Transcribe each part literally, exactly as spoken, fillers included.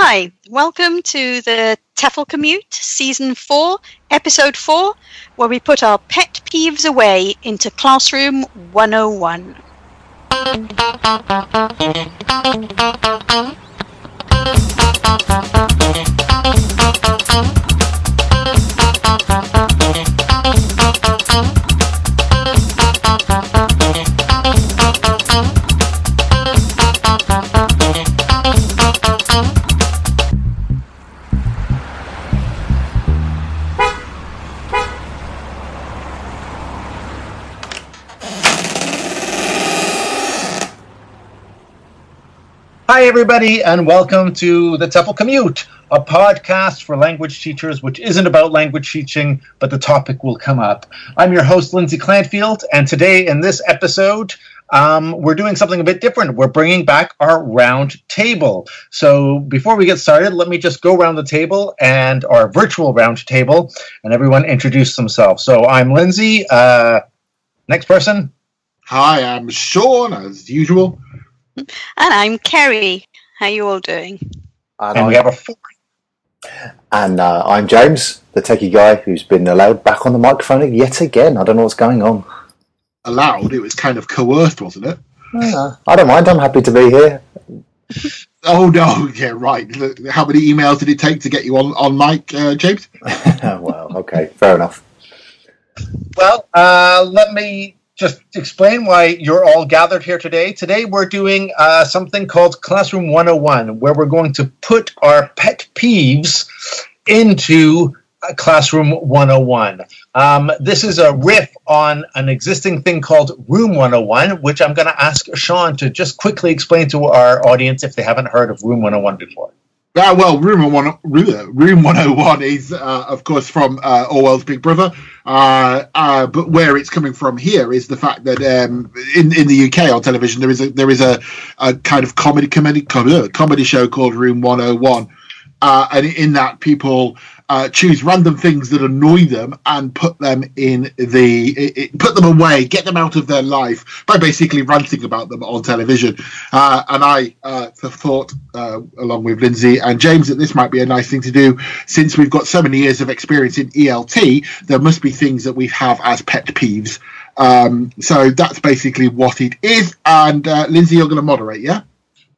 Hi, welcome to the T E F L Commute, Season four, Episode four, where we put our pet peeves away into Classroom one oh one. Hi, everybody, and welcome to the T E F L Commute, a podcast for language teachers, which isn't about language teaching, but the topic will come up. I'm your host, Lindsay Clanfield, and today in this episode, um, we're doing something a bit different. We're bringing back our round table. So before we get started, let me just go around the table and our virtual round table, and everyone introduce themselves. So I'm Lindsay. Uh, next person. Hi, I'm Sean, as usual. And I'm Ceri. How are you all doing? And, and we have a four. And uh, I'm James, the techie guy who's been allowed back on the microphone yet again. I don't know what's going on. Allowed? It was kind of coerced, wasn't it? Uh, I don't mind. I'm happy to be here. Oh, no. Yeah, right. Look, how many emails did it take to get you on, on mic, uh, James? Well, okay. Fair enough. Well, uh, let me... just explain why you're all gathered here today. Today we're doing uh, something called Classroom one oh one, where we're going to put our pet peeves into uh, Classroom one oh one. Um, this is a riff on an existing thing called Room one oh one, which I'm going to ask Sean to just quickly explain to our audience if they haven't heard of Room one oh one before. Uh, well, Room one oh one is, uh, of course, from uh, Orwell's Big Brother, uh, uh, but where it's coming from here is the fact that um, in in the U K on television there is a, there is a, a kind of comedy comedy comedy show called Room one oh one, uh, and in that people uh, choose random things that annoy them and put them in the it, it, put them away, get them out of their life by basically ranting about them on television. Uh, and I. Uh, thought uh, along with Lindsay and James that this might be a nice thing to do, since we've got so many years of experience in E L T. There must be things that we have as pet peeves, um, so that's basically what it is. And uh, Lindsay, you're going to moderate, yeah?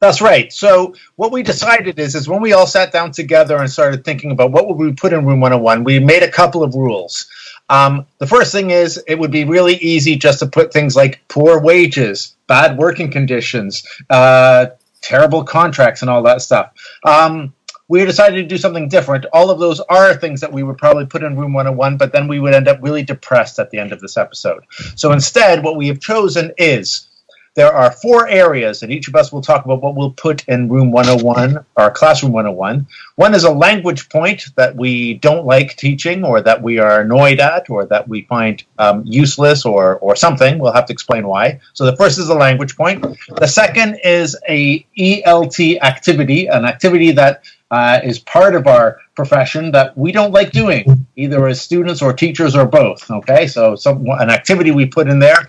That's right. So what we decided is, is when we all sat down together and started thinking about what would we put in Room one oh one, we made a couple of rules. Um, the first thing is, it would be really easy just to put things like poor wages, bad working conditions, uh terrible contracts and all that stuff. Um, we decided to do something different. All of those are things that we would probably put in Room one oh one, but then we would end up really depressed at the end of this episode. So instead, what we have chosen is there are four areas, and each of us will talk about what we'll put in Room one oh one, or Classroom one oh one. One is a language point that we don't like teaching, or that we are annoyed at, or that we find um, useless, or or something. We'll have to explain why. So the first is a language point. The second is a E L T activity, an activity that uh, is part of our profession that we don't like doing, either as students or teachers or both. Okay, so some, an activity we put in there.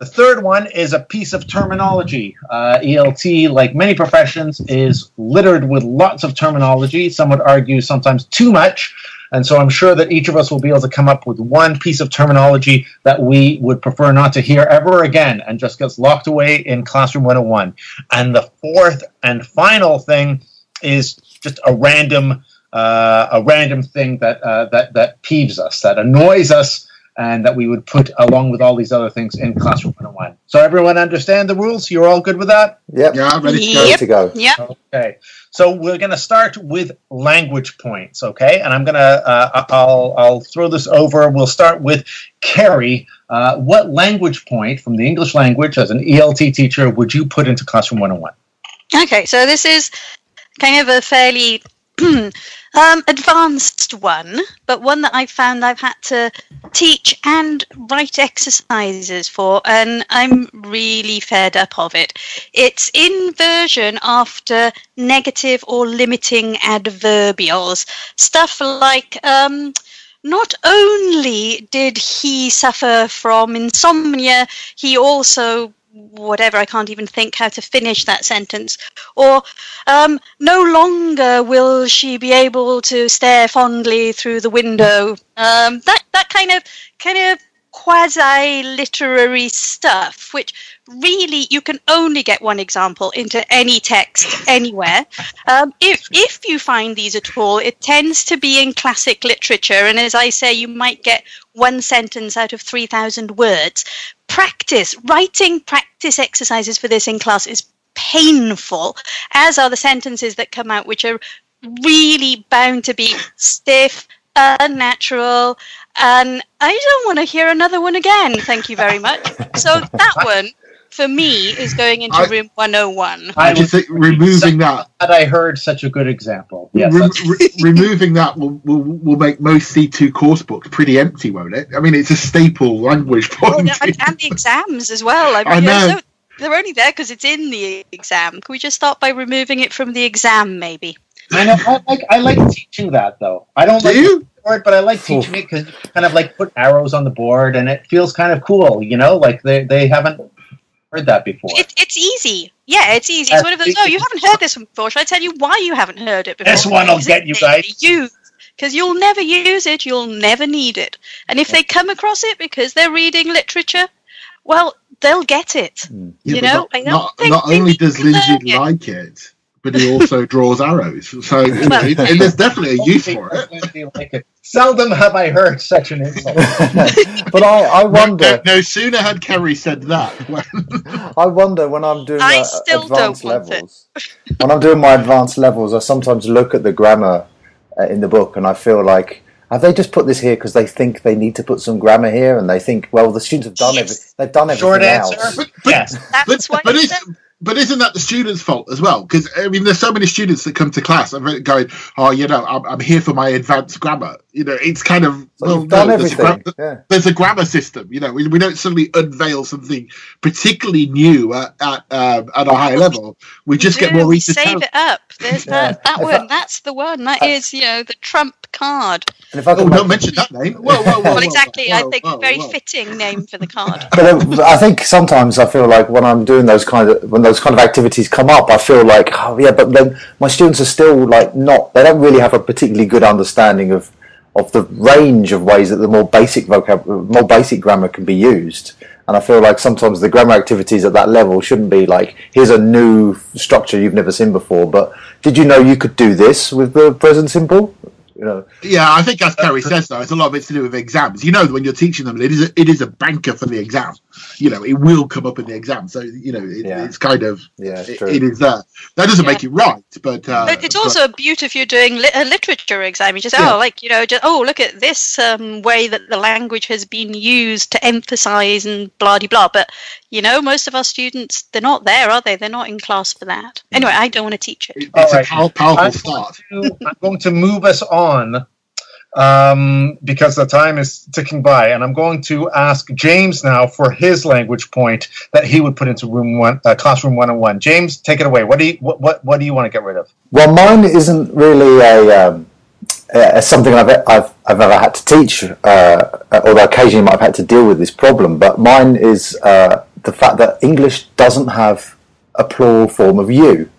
The third one is a piece of terminology. Uh, E L T, like many professions, is littered with lots of terminology. Some would argue sometimes too much. And so I'm sure that each of us will be able to come up with one piece of terminology that we would prefer not to hear ever again and just gets locked away in Classroom one oh one. And the fourth and final thing is just a random uh, a random thing that, uh, that, that peeves us, that annoys us, and that we would put along with all these other things in Classroom one oh one. So everyone understand the rules? You're all good with that? Yep. Yeah, I'm ready to go. Yep. To go. Yep. Okay. So we're going to start with language points, okay? And I'm going to, uh, I'll I'll throw this over. We'll start with Ceri. Uh, what language point from the English language as an E L T teacher would you put into Classroom one oh one? Okay, so this is kind of a fairly Um, advanced one, but one that I found I've had to teach and write exercises for, and I'm really fed up of it. It's inversion after negative or limiting adverbials. Stuff like, um, not only did he suffer from insomnia, he also whatever, I can't even think how to finish that sentence. Or um, no longer will she be able to stare fondly through the window. Um, that that kind of kind of quasi-literary stuff, which really you can only get one example into any text anywhere. Um, if if you find these at all, it tends to be in classic literature. And as I say, you might get one sentence out of three thousand words. Practice, writing practice exercises for this in class is painful, as are the sentences that come out, which are really bound to be stiff, unnatural, and I don't want to hear another one again, thank you very much. So that one, for me, is going into I, room one oh one. I was think removing that. That I heard such a good example. Yes, Rem- re- removing that will, will will make most C two course books pretty empty, won't it? I mean, it's a staple language point. Oh, no, and, and the exams as well. I, mean, I know. So they're only there because it's in the exam. Can we just start by removing it from the exam, maybe? I know. I like I like teaching that though. I don't Do like you? The board, but I like cool. teaching it because you kind of like put arrows on the board, and it feels kind of cool. You know, like they, they haven't heard that before. It, it's easy. Yeah, it's easy. It's uh, one of those. Oh, you haven't heard this one before. Should I tell you why you haven't heard it before? This one will get you guys. You, because you'll never use it. You'll never need it. And if they come across it because they're reading literature, well, they'll get it. Mm. Yeah, you know. Not, not, think not only does Lindsay like it. But he also draws arrows, so you know, and there's definitely a use for it. Seldom have I heard such an insult. But I, I wonder. No, no sooner had Ceri said that. I wonder when I'm doing I still advanced don't want levels. It. When I'm doing my advanced levels, I sometimes look at the grammar uh, in the book, and I feel like, have they just put this here because they think they need to put some grammar here, and they think, well, the students have done everything. They've done everything. Short answer. Else. But, but, yes, that's but, what. But isn't that the students' fault as well? Because, I mean, there's so many students that come to class and going, oh, you know, I'm, I'm here for my advanced grammar. You know, it's kind of, so well, no, there's a, gra- yeah. there's a grammar system. You know, we, we don't suddenly unveil something particularly new at at, um, at a high level. We, we just do. Get more research. Save it up. There's yeah. that, that one. I, that's the one. That uh, is, you know, the trump card. And if I oh, don't mention that name. Whoa, whoa, whoa, well, exactly. Whoa, I think whoa, a very whoa. fitting name for the card. But uh, I think sometimes I feel like when I'm doing those kind of, when those kind of activities come up, I feel like, oh yeah, but then my students are still like not, they don't really have a particularly good understanding of, of the range of ways that the more basic vocab, more basic grammar can be used. And I feel like sometimes the grammar activities at that level shouldn't be like, here's a new structure you've never seen before, but did you know you could do this with the present simple? You know. Yeah, I think as Ceri says though, it's a lot of it's to do with exams. You know, when you're teaching them, it is a, it is a banker for the exam. You know, it will come up in the exam. So you know, it, yeah. it's kind of yeah, it's it, it is there. Uh, that doesn't yeah. make it right, but uh, but it's also but, a beaut if you're doing li- a literature exam. You just yeah. oh, like you know, just, oh look at this um, way that the language has been used to emphasise and blah de blah. But you know, most of our students, they're not there, are they? They're not in class for that. Anyway, I don't want to teach it. it it's right. a pow- powerful I'm start. Going to, I'm going to move us on. On, um, because the time is ticking by, and I'm going to ask James now for his language point that he would put into room one, uh, classroom one oh one. James, take it away. What do you what what, what do you want to get rid of? Well, mine isn't really a, um, a something I've I've I've ever had to teach, uh, although occasionally I've had to deal with this problem. But mine is uh, the fact that English doesn't have a plural form of you.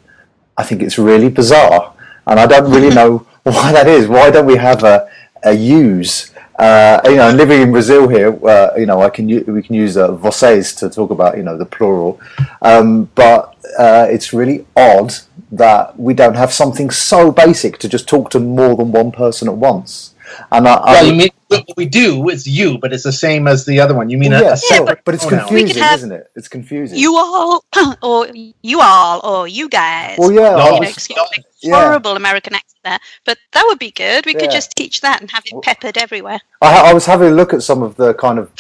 I think it's really bizarre, and I don't really know. Why that is? Why don't we have a a use? Uh, you know, living in Brazil here, uh, you know, I can u- we can use uh, vocês to talk about you know the plural, um, but uh, it's really odd that we don't have something so basic to just talk to more than one person at once. And I, well, I, you mean what we do is you, but it's the same as the other one. You mean well, yeah, a, so, yeah, but, but it's confusing, have, isn't it? It's confusing. You all, or you all, or you guys. Well, yeah, no, you know, excuse me. Yeah. Horrible American accent there, but that would be good. We yeah. could just teach that and have it peppered everywhere. I, I was having a look at some of the kind of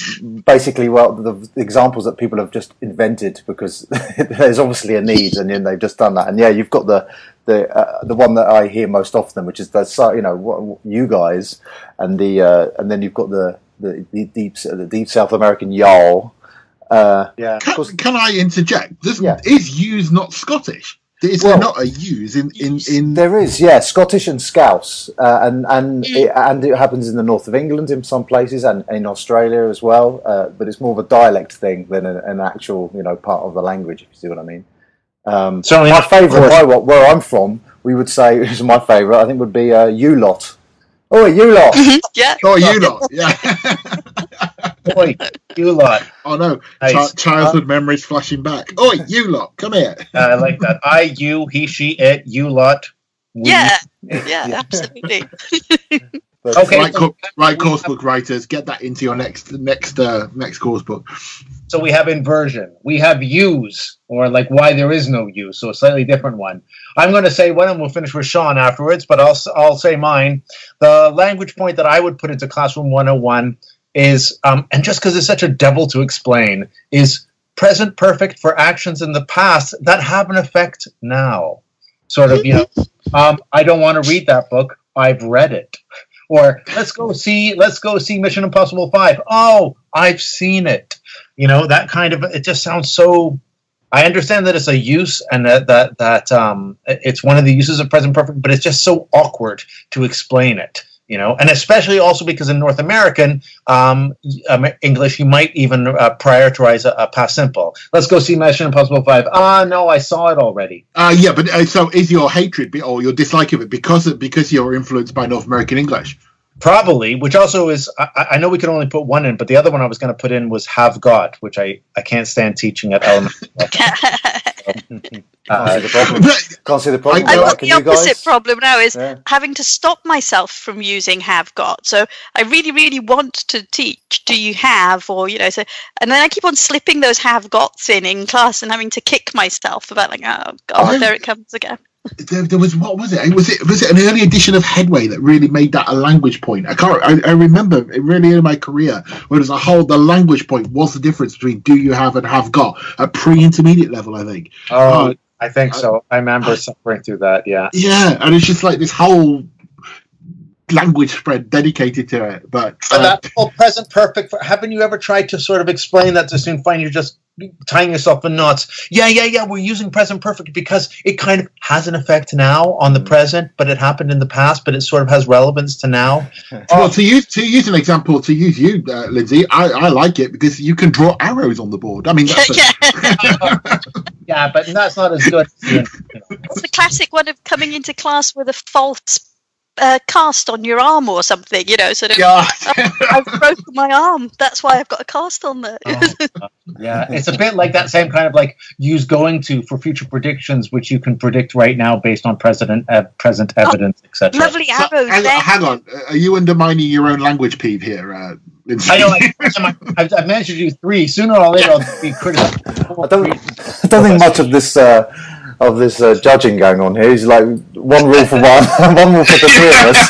basically well the examples that people have just invented because there's obviously a need, and then they've just done that. And yeah, you've got the the uh, the one that I hear most often, which is the you know what, what, you guys, and the uh, and then you've got the the, the deep the deep South American y'all. Uh, yeah. Can, can I interject? This yeah. is use not Scottish? Is well, there not a use in, in, in... There is, yeah, Scottish and Scouse, uh, and and it, and it happens in the north of England in some places, and in Australia as well. Uh, but it's more of a dialect thing than an, an actual, you know, part of the language. If you see what I mean. Um, so my favourite, where, where I'm from, we would say is my favourite. I think would be uh, you lot. Oh, you lot. Mm-hmm. Yeah. Oh, you lot. Yeah. Oi, you lot. Oh, no. Nice. Ch- childhood uh, memories flashing back. Oi, you lot. Come here. uh, I like that. I, you, he, she, it, you lot. We. Yeah. Yeah, absolutely. Okay. Right, so, co- right course have, book writers, get that into your next next uh, next course book. So we have inversion. We have use, or like why there is no use, so a slightly different one. I'm going to say one, and we'll finish with Sean afterwards, but I'll, I'll say mine. The language point that I would put into Classroom one oh one is, um, and just because it's such a devil to explain, is present perfect for actions in the past that have an effect now. Sort of, you know, um, I don't want to read that book. I've read it. Or let's go see, let's go see Mission Impossible five. Oh, I've seen it. You know, that kind of, it just sounds so, I understand that it's a use and that, that, that um, it's one of the uses of present perfect, but it's just so awkward to explain it, you know, and especially also because in North American um, English, you might even uh, prioritize a, a past simple. Let's go see Mission Impossible five. Ah, uh, no, I saw it already. Uh, yeah, but uh, so is your hatred or your dislike of it because of, because you're influenced by North American English? Probably, which also is, I, I know we can only put one in, but the other one I was going to put in was Have God, which I, I can't stand teaching at elementary. uh, can't see the problem. I've got the opposite problem now is yeah. having to stop myself from using Have God. So I really, really want to teach do you have, or, you know, so, and then I keep on slipping those Have Gots in in class and having to kick myself about like, oh, God, there it comes again. There, there was what was it? Was it was it an early edition of Headway that really made that a language point? I can't. I, I remember it really in my career where as a whole the language point was the difference between do you have and have got at pre-intermediate level. I think. Oh, uh, I think so. I, I remember I, suffering through that. Yeah. Yeah, and it's just like this whole language spread dedicated to it. But uh, that whole present perfect. For, haven't you ever tried to sort of explain that to students? Fine, you're just tying yourself in knots. Yeah, yeah, yeah. We're using present perfect because it kind of has an effect now on the present, but it happened in the past, but it sort of has relevance to now. Well, to use to use an example, to use you, uh, Lindsay, I, I like it because you can draw arrows on the board. I mean, that's yeah, a- yeah. yeah, but that's not as good. You know. It's the classic one of coming into class with a false Uh, cast on your arm or something, you know, sort of. Yeah. I've broken my arm. That's why I've got a cast on there. Oh, yeah, it's a bit like that same kind of like use going to for future predictions, which you can predict right now based on present uh, present evidence, oh, et cetera. Lovely arrows. So, hang, hang on, are you undermining your own language peeve here? Uh, I know. Like, I've, I've managed to do three. Sooner or later, I'll be criticized. I don't. I don't think much of this. Uh, Of this uh, judging going on here, he's like one rule for one, one rule for the three of us.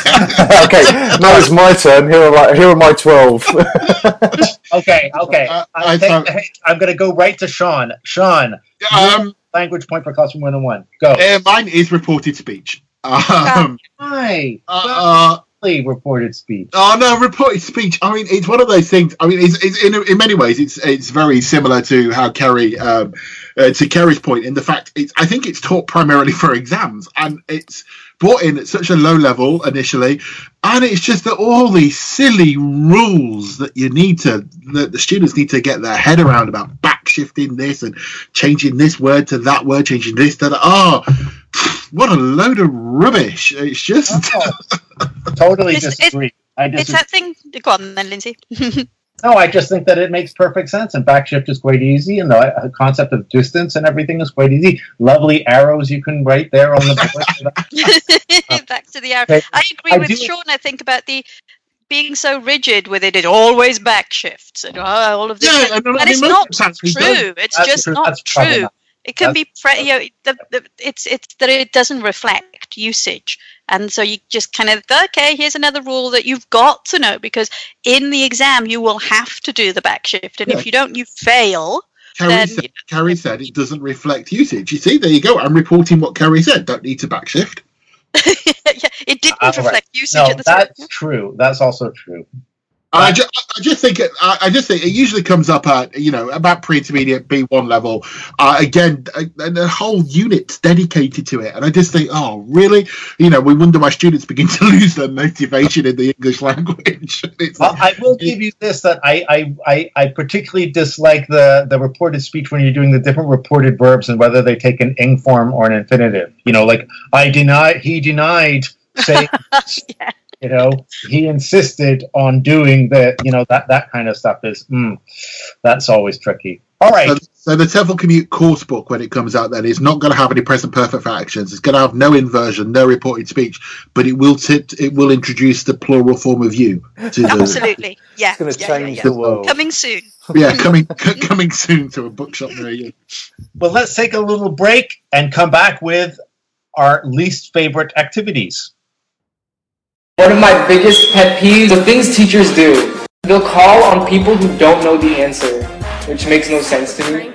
Okay, now it's my turn. Here are my, here are my twelve. okay, okay. Uh, I I think, hey, I'm going to go right to Sean. Sean, um, language point for Classroom one oh one. Go. Uh, mine is reported speech. Um, Hi. Uh, uh, reported speech. Oh no, reported speech. I mean, it's one of those things. I mean, it's, it's in in many ways, it's it's very similar to how Ceri um, uh, to Ceri's point in the fact it's. I think it's taught primarily for exams, and it's brought in at such a low level initially, and it's just that all these silly rules that you need to that the students need to get their head around about backshifting this and changing this word to that word, changing this to that. Oh, what a load of rubbish! It's just. Oh. Totally it's, disagree. It's, I disagree. It's that thing. Go on then, Lindsay. No, I just think that it makes perfect sense, and backshift is quite easy, and the concept of distance and everything is quite easy. Lovely arrows you can write there on the board. Back to the arrow. Okay. I agree I with do. Sean, I think, about the being so rigid with it, it always backshifts. And, oh, all of this. Yeah, and, and, and it's not true. Done. It's That's just true. Not That's true. Not. It can That's, be, pre- you know, the, the, it's it's that it doesn't reflect usage. And so you just kind of, okay, here's another rule that you've got to know because in the exam you will have to do the backshift. And yeah. if you don't, you fail. Ceri then, said, you know, Ceri said it doesn't reflect usage. You see, there you go. I'm reporting what Ceri said. Don't need to backshift. yeah, it didn't uh, reflect right. usage no, at the time. That's true. That's also true. I just, I just think it, I just think it usually comes up at, you know, about pre-intermediate B one level. Uh, again, and the whole unit's dedicated to it, and I just think, oh, really? You know, we wonder why students begin to lose their motivation in the English language. It's well, like, I will give you this: that I, I, I particularly dislike the the reported speech when you're doing the different reported verbs and whether they take an ing form or an infinitive. You know, like I deny, he denied, saying. Yeah. You know, he insisted on doing the, you know, that, that kind of stuff is, mm, that's always tricky. All right. So, so the T E F L Commute course book, when it comes out, then is not going to have any present perfect actions. It's going to have no inversion, no reported speech, but it will tip, it will introduce the plural form of you. To Absolutely. The, yeah. It's going to yeah, change yeah, yeah. the world. Coming soon. Yeah, coming c- coming soon to a bookshop near you. Well, let's take a little break and come back with our least favorite activities. One of my biggest pet peeves are things teachers do. They'll call on people who don't know the answer, which makes no sense to me.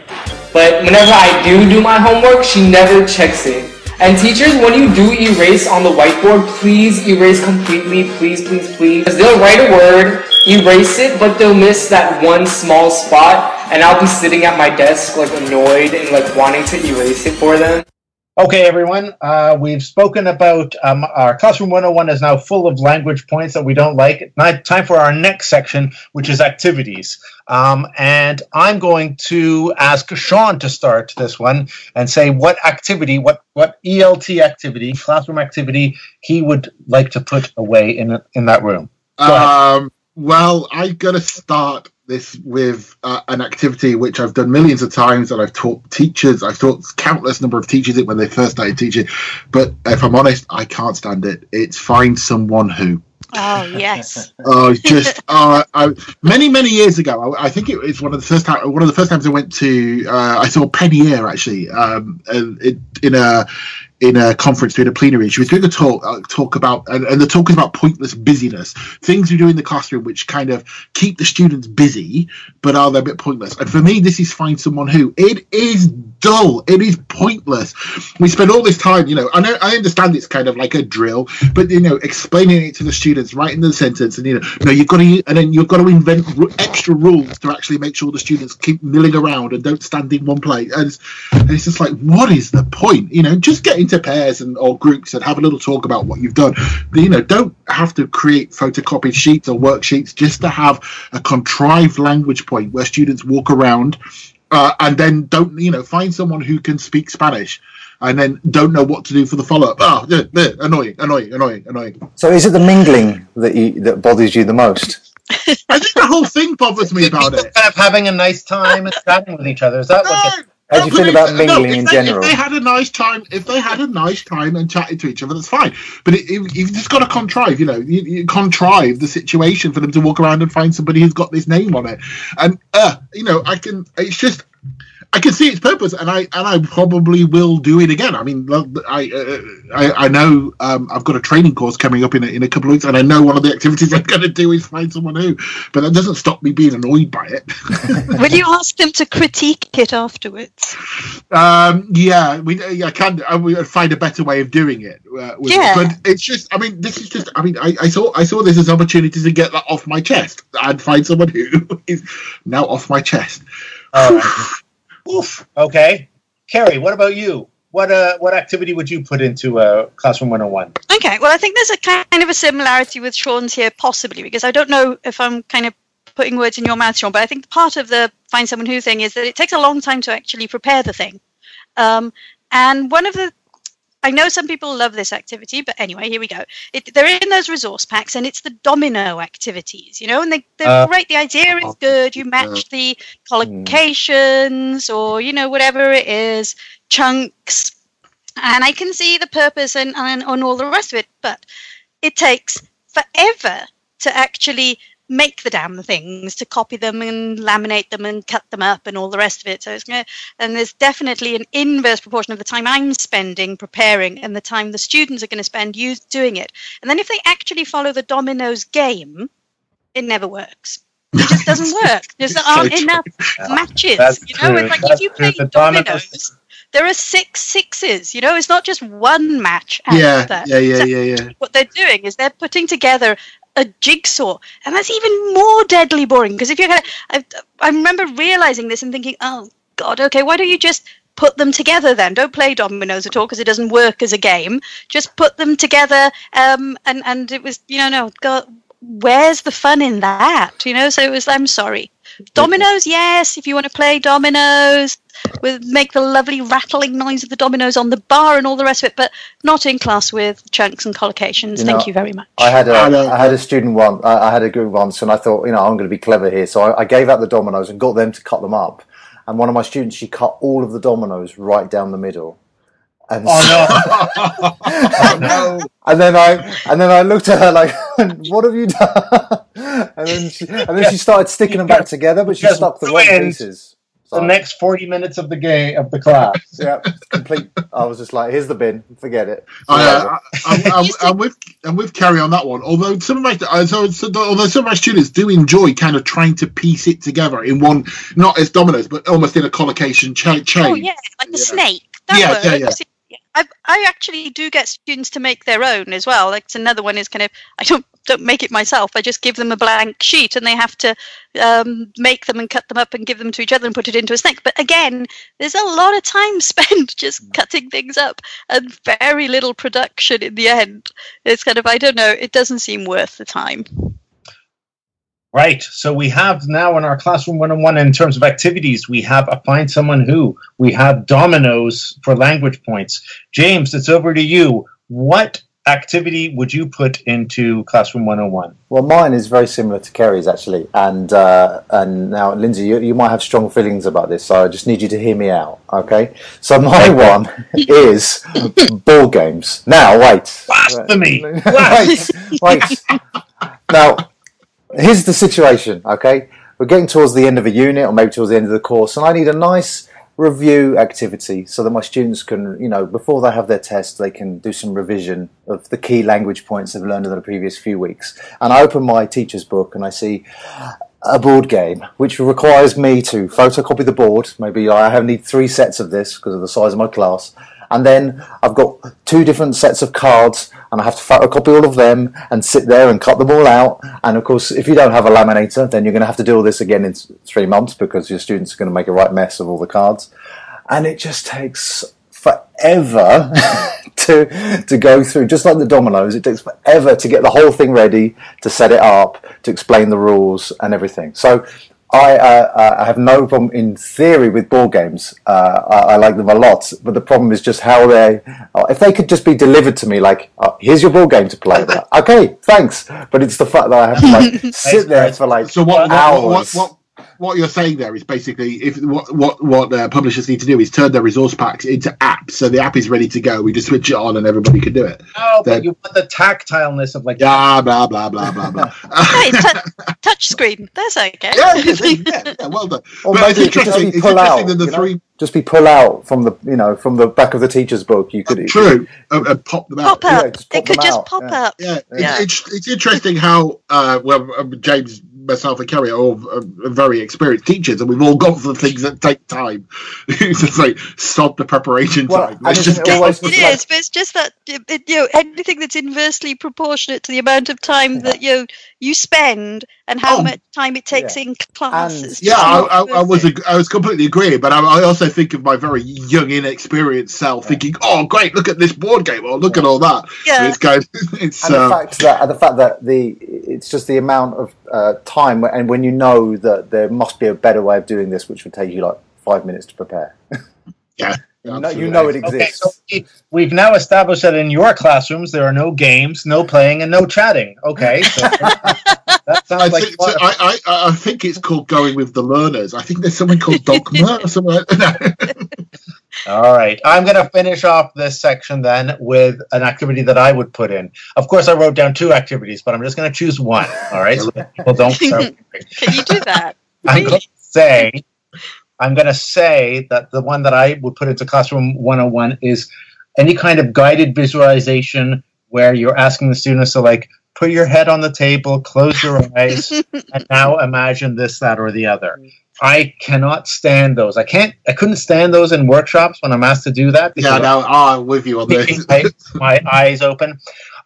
But whenever I do do my homework, she never checks it. And teachers, when you do erase on the whiteboard, please erase completely, please, please, please. Because they'll write a word, erase it, but they'll miss that one small spot, and I'll be sitting at my desk, like, annoyed and, like, wanting to erase it for them. Okay, everyone, uh, we've spoken about um, our Classroom one oh one is now full of language points that we don't like. Now, time for our next section, which is activities. Um, and I'm going to ask Sean to start this one and say what activity, what, what E L T activity, classroom activity, he would like to put away in, in that room. Um, well, I've got to start this with uh, an activity which I've done millions of times, and I've taught teachers, I've taught countless number of teachers it when they first started teaching, but if I'm honest, I can't stand it. It's find someone who. Oh, yes. Oh, uh, just uh, I, many, many years ago. I, I think it was one of the first time. One of the first times I went to. Uh, I saw Penny Ur actually um, it, in a in a conference doing a plenary. She was doing a talk uh, talk about, and, and the talk is about pointless busyness, things you do in the classroom which kind of keep the students busy but are a bit pointless. And for me, this is find someone who. It is dull. It is pointless. We spend all this time, you know. I know. I understand it's kind of like a drill, but you know, explaining it to the students. Right in the sentence, and you know, no, you've got to, and then you've got to invent r- extra rules to actually make sure the students keep milling around and don't stand in one place. And it's, and it's just like, what is the point? You know, just get into pairs and or groups and have a little talk about what you've done. You know, don't have to create photocopied sheets or worksheets just to have a contrived language point where students walk around uh, and then don't, you know, find someone who can speak Spanish. And then don't know what to do for the follow-up. Ah, oh, annoying, annoying, annoying, annoying. So is it the mingling that you, that bothers you the most? I think the whole thing bothers me about it. Having a nice time and chatting with each other. Is that no, what gets- How do you feel about mingling no, in they, general? If they had a nice time, if they had a nice time and chatted to each other, that's fine. But it, it, you've just got to contrive, you know, you, you contrive the situation for them to walk around and find somebody who's got this name on it. And, uh, you know, I can, it's just... I can see its purpose, and I and I probably will do it again. I mean, I uh, I, I know um, I've got a training course coming up in a, in a couple of weeks, and I know one of the activities I'm going to do is find someone who, but that doesn't stop me being annoyed by it. Will you ask them to critique it afterwards? Um, yeah, we I can. I would find a better way of doing it. Uh, with, yeah, but it's just. I mean, this is just. I mean, I, I saw I saw this as an opportunity to get that off my chest. I'd find someone who is now off my chest. All right. Oof. Okay, Ceri, what about you? What uh, what activity would you put into uh, Classroom one oh one? Okay, well, I think there's a kind of a similarity with Sean's here, possibly, because I don't know if I'm kind of putting words in your mouth, Sean, but I think part of the find someone who thing is that it takes a long time to actually prepare the thing. Um, and one of the, I know some people love this activity, but anyway, here we go. It, they're in those resource packs, and it's the domino activities, you know, and they, they're uh, great. The idea is good. You match the collocations or, you know, whatever it is, chunks. And I can see the purpose and, and, and all the rest of it, but it takes forever to actually make the damn things, to copy them and laminate them and cut them up and all the rest of it. So it's gonna, and there's definitely an inverse proportion of the time I'm spending preparing and the time the students are going to spend use, doing it. And then if they actually follow the dominoes game, it never works. It just doesn't work. There's so aren't true. enough yeah. matches. That's you know, true. It's like That's if you true. play the dominoes, dominoes, there are six sixes. You know, it's not just one match. Out yeah, there. yeah, yeah, so yeah, yeah. What they're doing is they're putting together a jigsaw, and that's even more deadly boring. Because if you're gonna, I, I remember realizing this and thinking, oh God, okay, why don't you just put them together then? Don't play dominoes at all because it doesn't work as a game. Just put them together, um, and and it was, you know, no, God, where's the fun in that? You know, so it was. I'm sorry, dominoes. Yes, if you want to play dominoes, with make the lovely rattling noise of the dominoes on the bar and all the rest of it, but not in class with chunks and collocations. You know, thank you very much. I had a, I had a student once, I had a group once, and I thought, you know, I'm going to be clever here. So I, I gave out the dominoes and got them to cut them up. And one of my students, she cut all of the dominoes right down the middle. And oh, no. oh no! And then I and then I looked at her like, "What have you done?" And then she, and then she started sticking them back together, but she stuck the wrong pieces. So the next forty minutes of the game of the class. Yeah, complete. I was just like, "Here's the bin. Forget it." I, I, I, I, I'm with I'm with Ceri on that one. Although some of my so, so, although some of my students do enjoy kind of trying to piece it together in one, not as dominoes, but almost in a collocation chain. Oh yeah, like the yeah. snake. That yeah, works. yeah, yeah, yeah. I, I actually do get students to make their own as well. Like, it's another one is kind of, I don't don't make it myself. I just give them a blank sheet and they have to um, make them and cut them up and give them to each other and put it into a snack. But again, there's a lot of time spent just cutting things up and very little production in the end. It's kind of, I don't know, it doesn't seem worth the time. Right, so we have now in our classroom one oh one, in terms of activities, we have Find Someone Who, we have dominoes for language points. James, it's over to you. What activity would you put into classroom one oh one? Well, mine is very similar to Ceri's, actually, and uh, and now, Lindsay, you, you might have strong feelings about this, so I just need you to hear me out, okay? So my one is board games. Now, wait. Blasphemy! wait, wait. Now... here's the situation, okay? We're getting towards the end of a unit or maybe towards the end of the course, and I need a nice review activity so that my students can, you know, before they have their test, they can do some revision of the key language points they've learned in the previous few weeks. And I open my teacher's book and I see a board game, which requires me to photocopy the board. Maybe I need three sets of this because of the size of my class. And then I've got two different sets of cards, and I have to photocopy all of them and sit there and cut them all out. And, of course, if you don't have a laminator, then you're going to have to do all this again in three months because your students are going to make a right mess of all the cards. And it just takes forever to to go through. Just like the dominoes, it takes forever to get the whole thing ready, to set it up, to explain the rules and everything. So I, uh, I have no problem in theory with board games. Uh, I, I like them a lot, but the problem is just how they. Uh, if they could just be delivered to me, like, oh, "Here's your board game to play." Like, okay, thanks. But it's the fact that I have to like sit there for like so what, hours. What, what, what, what, what you're saying there is basically if what what what uh, publishers need to do is turn their resource packs into apps, so the app is ready to go. We just switch it on, and everybody can do it. Oh, then, but you want the tactileness of like blah blah blah blah blah blah. Hey, t- touch screen. That's okay. Yeah, yeah, yeah, well done. Or but maybe it could just be pull out. The three... know, just be pull out from the you know from the back of the teacher's book. You could uh, true uh, uh, pop them out. Pop up. Yeah, just pop it could just out. pop yeah. up. Yeah, yeah. yeah. It's, it's, it's interesting how uh, well um, James, myself and Ceri are all uh, very experienced teachers, and we've all gone for things that take time. It's like stop the preparation well, time. It's just it always it is, like... but it's just that it, you know anything that's inversely proportionate to the amount of time yeah. that you you spend and how oh, much time it takes yeah. in classes. Yeah, I, I, I was ag- I was completely agree, but I, I also think of my very young, inexperienced self yeah. thinking, "Oh, great! Look at this board game! Or look yeah. at all that!" Yeah, it's kind of, it's and the um, fact that the fact that the it's just the amount of uh, time, and when you know that there must be a better way of doing this, which would take you like five minutes to prepare. yeah. You know, you know it exists. Okay, so we've now established that in your classrooms there are no games, no playing, and no chatting. Okay. So that sounds I like think, so I, I, I think it's called going with the learners. I think there's something called dogma or something. No. All right. I'm going to finish off this section then with an activity that I would put in. Of course, I wrote down two activities, but I'm just going to choose one. All right. So that people don't. Start Can you do that? I'm going to say. I'm going to say that the one that I would put into Classroom one oh one is any kind of guided visualization where you're asking the students to like put your head on the table, close your eyes, and now imagine this, that, or the other. I cannot stand those. I can't. I couldn't stand those in workshops when I'm asked to do that. Yeah, now I'm with you on this. my, my eyes open.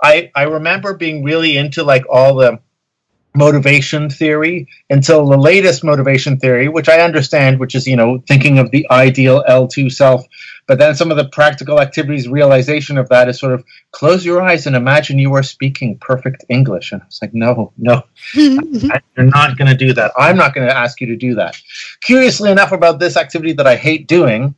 I, I remember being really into like all the motivation theory until the latest motivation theory, which I understand, which is, you know, thinking of the ideal L two self. But then some of the practical activities, realization of that is sort of close your eyes and imagine you are speaking perfect English. And I was like, no, no, I, you're not going to do that. I'm not going to ask you to do that. Curiously enough about this activity that I hate doing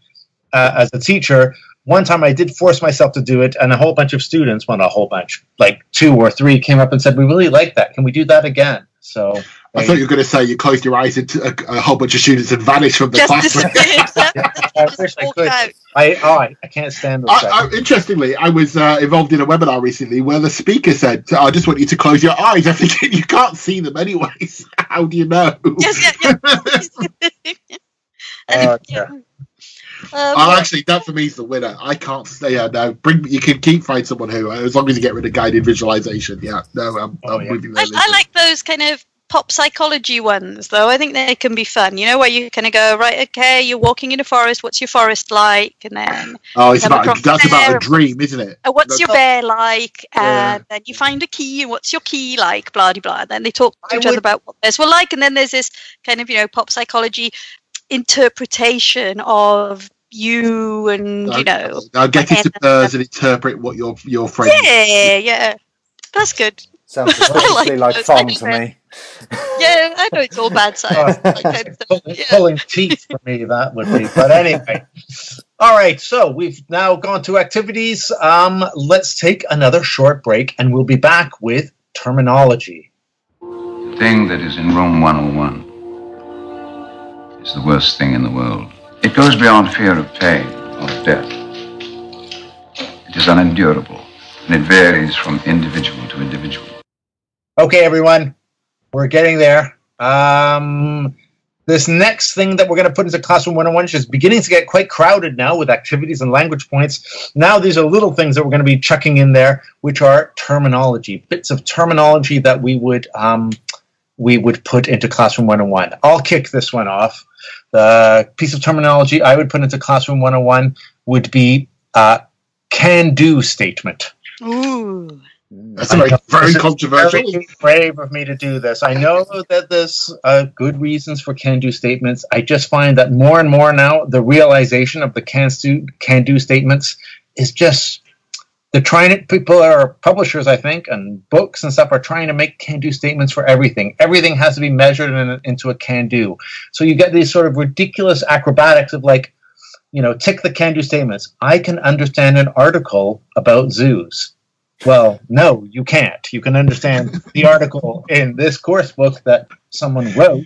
uh, as a teacher, one time I did force myself to do it, and a whole bunch of students, well, not a whole bunch, like two or three came up and said, we really like that. Can we do that again? So I thought you were going to say you closed your eyes and a, a whole bunch of students had vanished from the just classroom. I wish I could. I, oh, I, I can't stand those. I, I, interestingly, I was uh, involved in a webinar recently where the speaker said, I just want you to close your eyes. I think you can't see them anyways. How do you know? Yes, yeah, yeah. uh, yeah. Um, oh, actually, that for me is the winner. I can't stay. Yeah, no, bring. You can keep find someone who, as long as you get rid of guided visualization. Yeah, no, I'm, oh, I'm yeah. with you there. I, I like those kind of pop psychology ones, though. I think they can be fun. You know, where you kind of go, right, okay, you're walking in a forest. What's your forest like? And then oh, it's about a, that's about a dream, isn't it? And what's that's your bear like? And yeah. then you find a key. What's your key like? Blah de blah. And then they talk to I each would... other about what theirs were like. And then there's this kind of, you know, pop psychology interpretation of you, and you know, now get it to birds and interpret what your your friends. Yeah, yeah, that's good. Sounds completely like, like fun to me. Yeah, I know it's all bad science. Oh, like, pulling, yeah. pulling teeth for me, that would be. But anyway, all right. So we've now gone to activities. Um, let's take another short break, and we'll be back with terminology. The thing that is in room one oh one. It's the worst thing in the world. It goes beyond fear of pain or death. It is unendurable, and it varies from individual to individual. Okay, everyone, we're getting there. Um, this next thing that we're going to put into Classroom one oh one is beginning to get quite crowded now with activities and language points. Now these are little things that we're going to be chucking in there, which are terminology, bits of terminology that we would um, we would put into Classroom one oh one. I'll kick this one off. The piece of terminology I would put into Classroom one oh one would be uh, can-do statement. Ooh. That's very, very controversial. Very brave of me to do this. I know that there's uh, good reasons for can-do statements. I just find that more and more now, the realization of the can-do can-do statements is just... They're trying it. People are publishers, I think, and books and stuff are trying to make can-do statements for everything. Everything has to be measured in, into a can-do. So you get these sort of ridiculous acrobatics of like, you know, tick the can-do statements. I can understand an article about zoos. Well, no, you can't. You can understand the article in this course book that someone wrote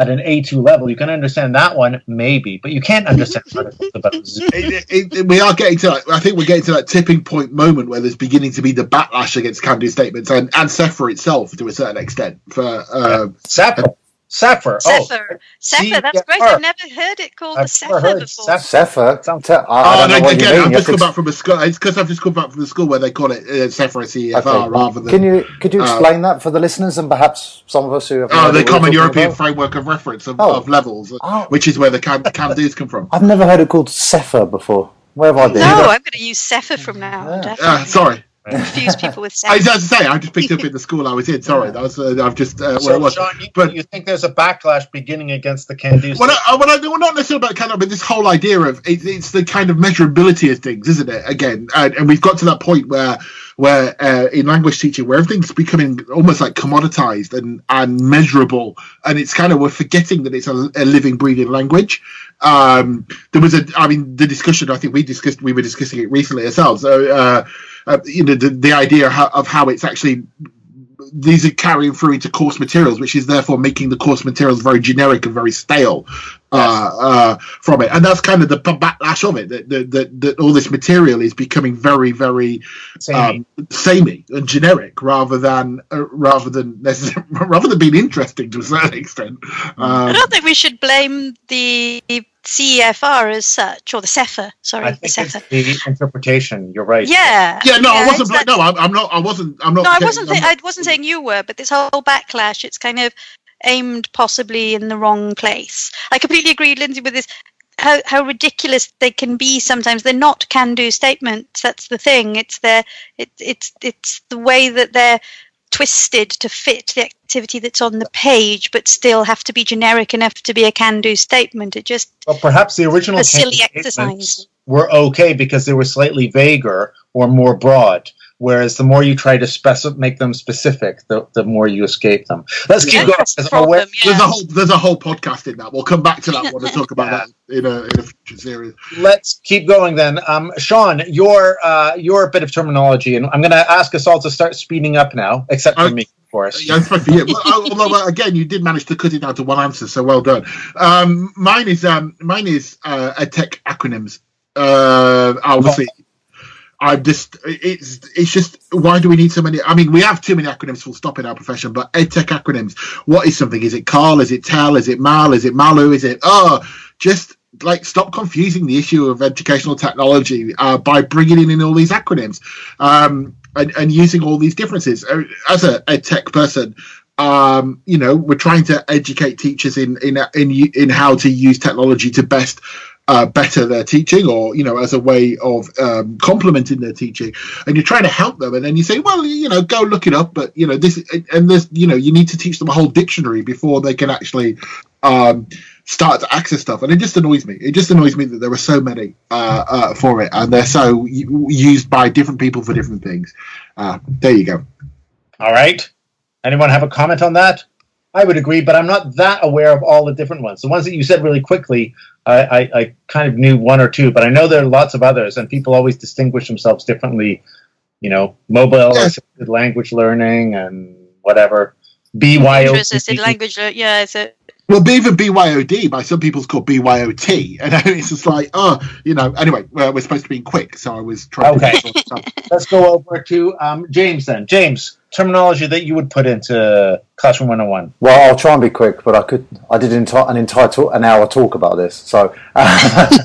at an A two level. You can understand that one, maybe, but you can't understand articles about it, it, it, we are getting to. That, I think we're getting to that tipping point moment where there's beginning to be the backlash against can-do statements and and C E F R itself to a certain extent for uh, C E F R. C E F R. C E F R. C E F R. That's great. I've never heard it called C E F R before. C E F R. Don't tell. I don't know what you mean. I've just come back from a school. It's because I've just come back from the school where they call it C E F R, C E F R rather than. Can you could you explain that for the listeners and perhaps some of us who have? Oh, the Common European Framework of Reference of Levels, which is where the can-dos come from. I've never heard it called C E F R before. Where have I been? No, I'm going to use C E F R from now. Sorry. Confuse people with sex. I was about to say, I just picked up in the school I was in. Sorry, that was uh, I've just uh, so, where I was. Sean, you, but you think there's a backlash beginning against the can-do? Well, I, well, I, well, not necessarily about can-do, but this whole idea of it, it's the kind of measurability of things, isn't it? Again, and, and we've got to that point where where uh, in language teaching, where everything's becoming almost like commoditized and and measurable, and it's kind of we're forgetting that it's a, a living, breathing language. Um, there was a, I mean, the discussion. I think we discussed. We were discussing it recently ourselves. So. Uh, Uh, you know, the, the idea of how it's actually, these are carrying through into course materials, which is therefore making the course materials very generic and very stale. uh, uh, from it. And that's kind of the backlash of it, that, that, that, that all this material is becoming very, very samey, um, samey and generic, rather than uh, rather than rather than being interesting to a certain extent. Um, I don't think we should blame the C E F R as such, or the C E F R. Sorry, I think the C E F R. It's the interpretation. You're right. Yeah. Yeah. No, yeah, I wasn't. Exactly. No, I'm not. I wasn't. I'm not. No, I wasn't. Th- not, I wasn't saying you were. But this whole backlash, it's kind of aimed possibly in the wrong place. I completely agree, Lindsay, with this. How how ridiculous they can be sometimes. They're not can-do statements. That's the thing. It's their. It, it's it's the way that they're twisted to fit the activity that's on the page, but still have to be generic enough to be a can-do statement. It just well, perhaps the original silly exercise were okay because they were slightly vaguer or more broad. Whereas the more you try to speci- make them specific, the, the more you escape them. Let's yeah, keep going. The problem, yeah. There's a whole there's a whole podcast in that. We'll come back to that one and talk about yeah. that in a in a future series. Let's keep going then. Um, Sean, your uh, your bit of terminology, and I'm going to ask us all to start speeding up now, except for I, me, of course. Yeah, yeah. Well, although again, you did manage to cut it down to one answer, so well done. Um, mine is um, mine is uh, EdTech acronyms. Uh, obviously. Oh. I'm just, it's it's just, why do we need so many? I mean, we have too many acronyms full stop in our profession, but EdTech acronyms, what is something? Is it CARL? Is it TEL? Is it MAL? Is it MALU? Is it, oh, just like stop confusing the issue of educational technology uh, by bringing in all these acronyms um, and, and using all these differences. As a EdTech person, um, you know, we're trying to educate teachers in in in, in how to use technology to best Uh, better their teaching, or you know, as a way of um, complementing their teaching, and you're trying to help them, and then you say, well, you know, go look it up, but you know, this and this, you know, you need to teach them a whole dictionary before they can actually um, start to access stuff, and it just annoys me. It just annoys me that there are so many uh, uh, for it, and they're so used by different people for different things. Uh, there you go. All right. Anyone have a comment on that? I would agree, but I'm not that aware of all the different ones. The ones that you said really quickly, I, I, I kind of knew one or two, but I know there are lots of others, and people always distinguish themselves differently. You know, mobile yeah. assisted language learning and whatever. B Y O T. Assisted language, yeah. It's a- well, even B Y O D, by some people, it's called B Y O T, and it's just like, oh, you know. Anyway, well, we're supposed to be quick, so I was trying. Okay, to let's go over to um, James then. James. Terminology that you would put into Classroom one oh one. Well, I'll try and be quick, but I could. I did enti- an entire talk, an hour talk about this. So, uh,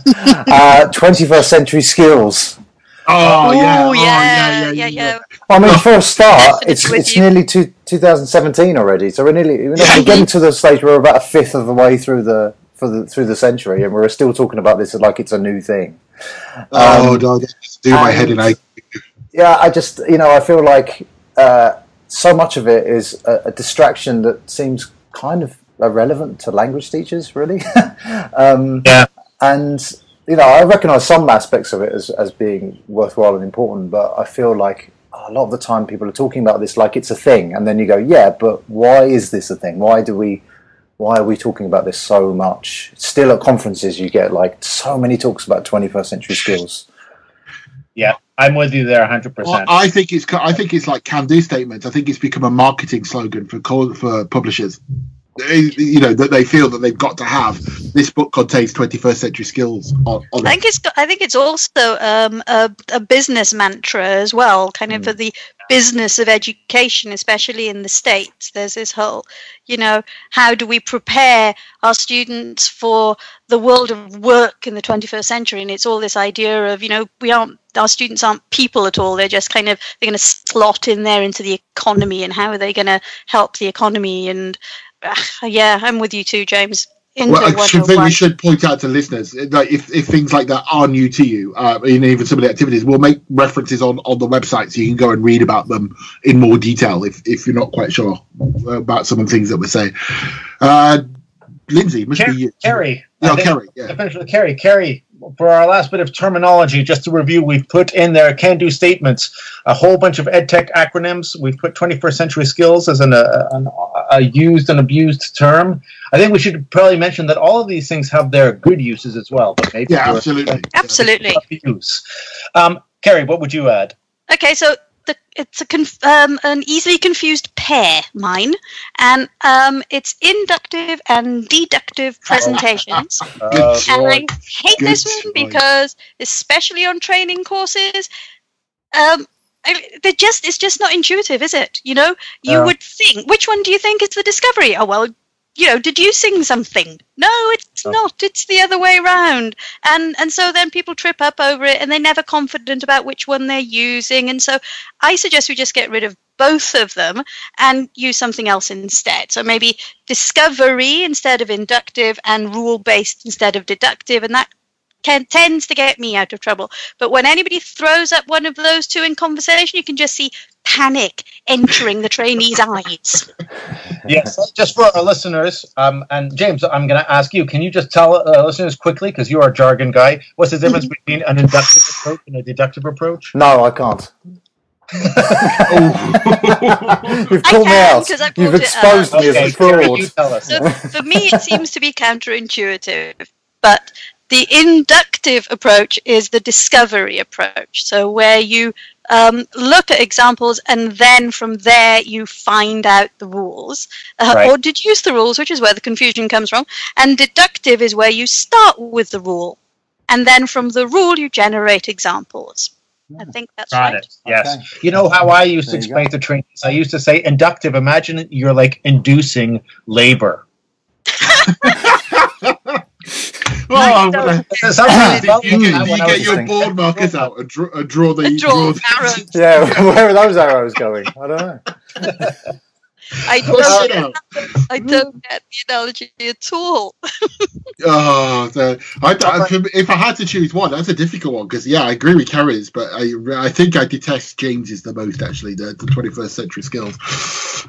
uh, twenty-first century skills. Oh, Ooh, yeah. Oh, yeah, yeah, yeah, yeah, yeah. I mean, for a start, it's it's nearly two, twenty seventeen already. So we're nearly we're yeah. getting to the stage where we're about a fifth of the way through the for the through the century, and we're still talking about this like it's a new thing. Um, oh, dog, do my and, head in ache. Yeah, I just you know I feel like. Uh, so much of it is a, a distraction that seems kind of irrelevant to language teachers, really. um, yeah. And, you know, I recognise some aspects of it as, as being worthwhile and important, but I feel like a lot of the time people are talking about this like it's a thing, and then you go, yeah, but why is this a thing? Why do we... Why are we talking about this so much? Still at conferences you get, like, so many talks about twenty-first century skills. Yeah, I'm with you there, one hundred percent. Well, I think it's I think it's like can-do statements. I think it's become a marketing slogan for for publishers. You know that they feel that they've got to have this book contains twenty-first century skills. On, on I think it. it's I think it's also um, a, a business mantra as well, kind mm. of for the business of education, especially in the States. There's this whole, you know, how do we prepare our students for the world of work in the twenty-first century? And it's all this idea of, you know, we aren't our students aren't people at all. They're just kind of they're going to slot in there into the economy, and how are they going to help the economy and yeah, I'm with you too, James. Into well, I should think we should point out to listeners that if, if things like that are new to you, uh, and even some of the activities, we'll make references on, on the website so you can go and read about them in more detail if, if you're not quite sure about some of the things that we're saying. Uh, Lindsay, must Cer- be you. Ceri. No, Ceri, yeah. Finish with Ceri. Ceri, for our last bit of terminology, just to review, we've put in there can-do statements, a whole bunch of EdTech acronyms. We've put twenty-first century skills as an, uh, an a used and abused term. I think we should probably mention that all of these things have their good uses as well. But maybe yeah, absolutely. Absolutely. Um, Ceri, what would you add? Okay, so the it's a conf, um, an easily confused pair, mine, and um, it's inductive and deductive presentations. uh, and right. I hate Good this one right. because, especially on training courses, um, I, they're just it's just not intuitive, is it? You know, you uh, would think, which one do you think is the discovery? Oh, well, you know, did you sing something? No, it's not. It's the other way around. And and so then people trip up over it and they're never confident about which one they're using. And so I suggest we just get rid of both of them and use something else instead. So maybe discovery instead of inductive and rule-based instead of deductive. And that can, tends to get me out of trouble. But when anybody throws up one of those two in conversation, you can just see panic entering the trainees' eyes. Yes, just for our listeners, um, and James, I'm going to ask you, can you just tell uh, listeners quickly, because you are a jargon guy, what's the difference between an inductive approach and a deductive approach? No, I can't. You've called me out. You've exposed me as a fraud. So for me, it seems to be counterintuitive, but the inductive approach is the discovery approach, so where you Um, look at examples and then from there you find out the rules uh, right. or deduce the rules, which is where the confusion comes from. And deductive is where you start with the rule and then from the rule you generate examples. I think that's Got right. It. Yes. Okay. You know how I used there to explain to trainees? I used to say inductive. Imagine you're like inducing labor. Well, no, you, uh, you, you, you get your thinking. board markers out and draw, and draw the and draw draw arrows. Yeah, where are those arrows going? I don't know. I don't, get, I don't get the analogy at all. oh, the, I, I, if I had to choose one, that's a difficult one because, yeah, I agree with Ceri's, but I I think I detest James's the most, actually, the, the twenty-first century skills.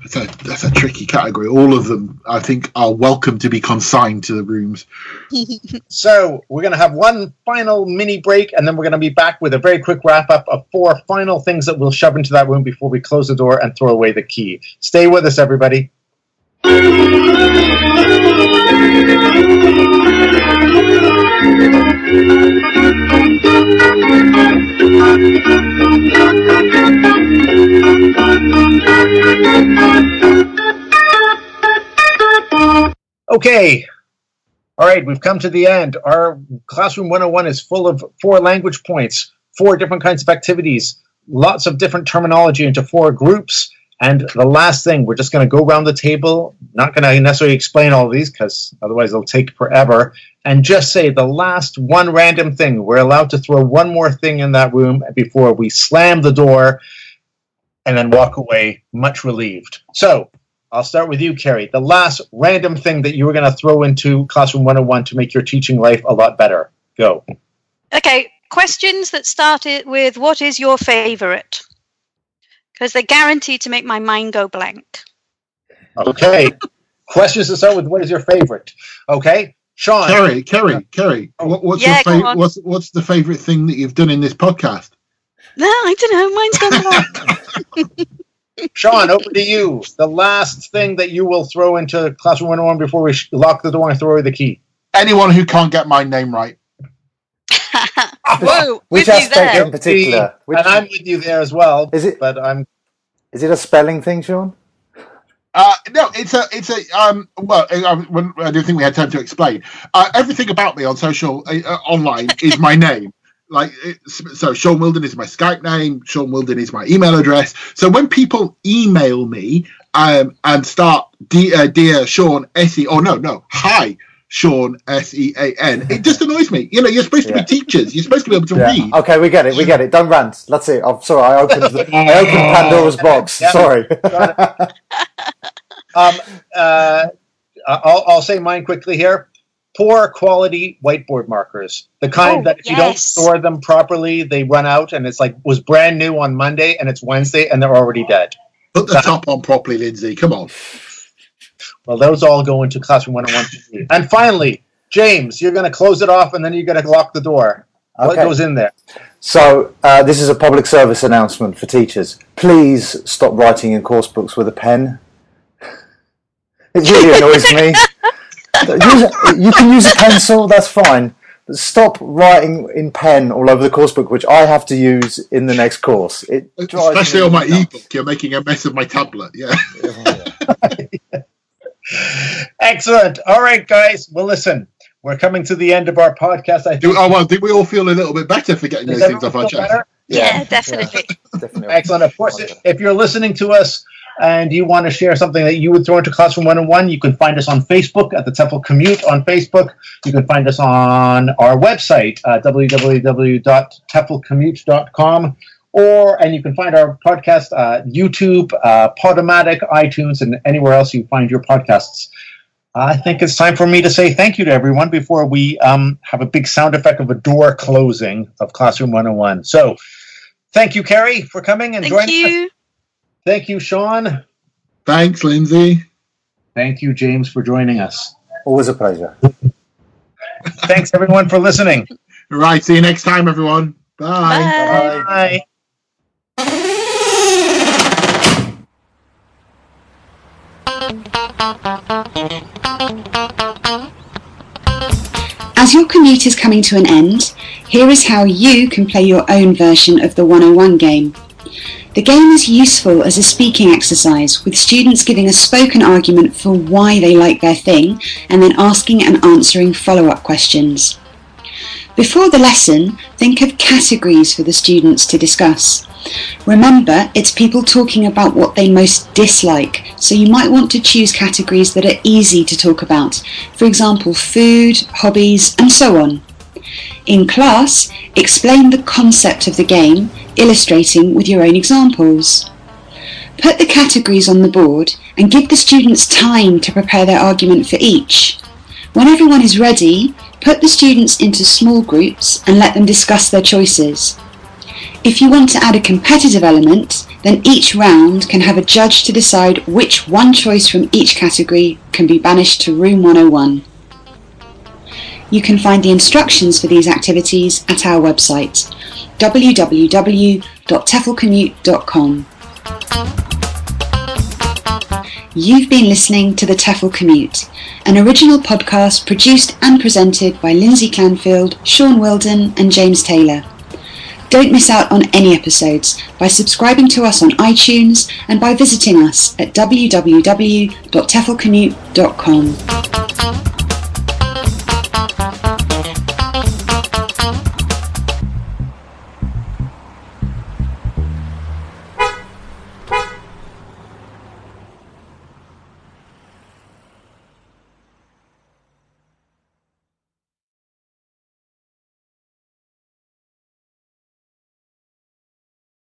That's a, that's a tricky category. All of them, I think, are welcome to be consigned to the rooms. So we're going to have one final mini break, and then we're going to be back with a very quick wrap-up of four final things that we'll shove into that room before we close the door and throw away the key. Stay with us, everybody. Okay. All right, we've come to the end. Our Classroom one oh one is full of four language points, four different kinds of activities, lots of different terminology into four groups. And the last thing, we're just going to go around the table, not going to necessarily explain all of these because otherwise it'll take forever, and just say the last one random thing. We're allowed to throw one more thing in that room before we slam the door and then walk away much relieved. So I'll start with you, Ceri. The last random thing that you were going to throw into Classroom one oh one to make your teaching life a lot better. Go. Okay, questions that started with, what is your favorite? Because they're guaranteed to make my mind go blank. Okay. Questions to start with, what is your favorite? Okay. Sean. Ceri, Ceri, Ceri. What, what's, yeah, your fav- what's, what's the favorite thing that you've done in this podcast? No, I don't know. Mine's gone blank. Sean, over to you. The last thing that you will throw into Classroom one oh one before we sh- lock the door and throw away the key. Anyone who can't get my name right. Whoa, which aspect in particular? Which and I'm with you there as well. Is it? But I'm. Is it a spelling thing, Sean? Uh, no, it's a, it's a. Um, well, I, I don't think we had time to explain. Uh, everything about me on social, uh, online, is my name. Like so, Sean Wilden is my Skype name. Sean Wilden is my email address. So when people email me um, and start, dear, uh, dear Sean S E, or no, no, hi. Sean S E A N. It just annoys me. You know, you're supposed to yeah. be teachers. You're supposed to be able to yeah. read. Okay, we get it. We get it. Don't rant. That's it. I'm sorry. I opened, the, I opened Pandora's box. Yeah. Sorry. um, uh, I'll, I'll say mine quickly here. Poor quality whiteboard markers. The kind oh, that if yes. you don't store them properly, they run out and it's like, was brand new on Monday and it's Wednesday and they're already dead. Put the top on properly, Lindsay. Come on. Well, those all go into Classroom one oh one. And finally, James, you're going to close it off and then you're going to lock the door. Okay. What goes in there? So uh, this is a public service announcement for teachers. Please stop writing in course books with a pen. It really annoys me. You, you can use a pencil, that's fine. Stop writing in pen all over the course book, which I have to use in the next course. It Especially on my nuts. ebook, you're making a mess of my tablet. Yeah. yeah. Excellent. All right, guys. Well, listen, we're coming to the end of our podcast. I think. Do, oh, well, did we all feel a little bit better for getting Does those things off our chest? Yeah, yeah, definitely. Yeah, definitely. Excellent. Of course, if you're listening to us and you want to share something that you would throw into Classroom one oh one, you can find us on Facebook at the T E F L Commute on Facebook. You can find us on our website, uh, w w w dot tefl commute dot com, or, and you can find our podcast, uh, YouTube, uh, Podomatic, iTunes, and anywhere else you find your podcasts. I think it's time for me to say thank you to everyone before we um, have a big sound effect of a door closing of Classroom one oh one. So thank you, Ceri, for coming and joining us. Thank you. Thank you, Sean. Thanks, Lindsay. Thank you, James, for joining us. Always a pleasure. Thanks, everyone, for listening. All right. See you next time, everyone. Bye. Bye. Bye. As your commute is coming to an end, here is how you can play your own version of the one oh one game. The game is useful as a speaking exercise, with students giving a spoken argument for why they like their thing and then asking and answering follow-up questions. Before the lesson, think of categories for the students to discuss. Remember, it's people talking about what they most dislike, so you might want to choose categories that are easy to talk about, for example, food, hobbies, and so on. In class, explain the concept of the game, illustrating with your own examples. Put the categories on the board and give the students time to prepare their argument for each. When everyone is ready, put the students into small groups and let them discuss their choices. If you want to add a competitive element, then each round can have a judge to decide which one choice from each category can be banished to Room one oh one. You can find the instructions for these activities at our website, w w w dot tefl commute dot com. You've been listening to The T E F L Commute, an original podcast produced and presented by Lindsay Clanfield, Sean Wilden and James Taylor. Don't miss out on any episodes by subscribing to us on iTunes and by visiting us at w w w dot tefl commute dot com.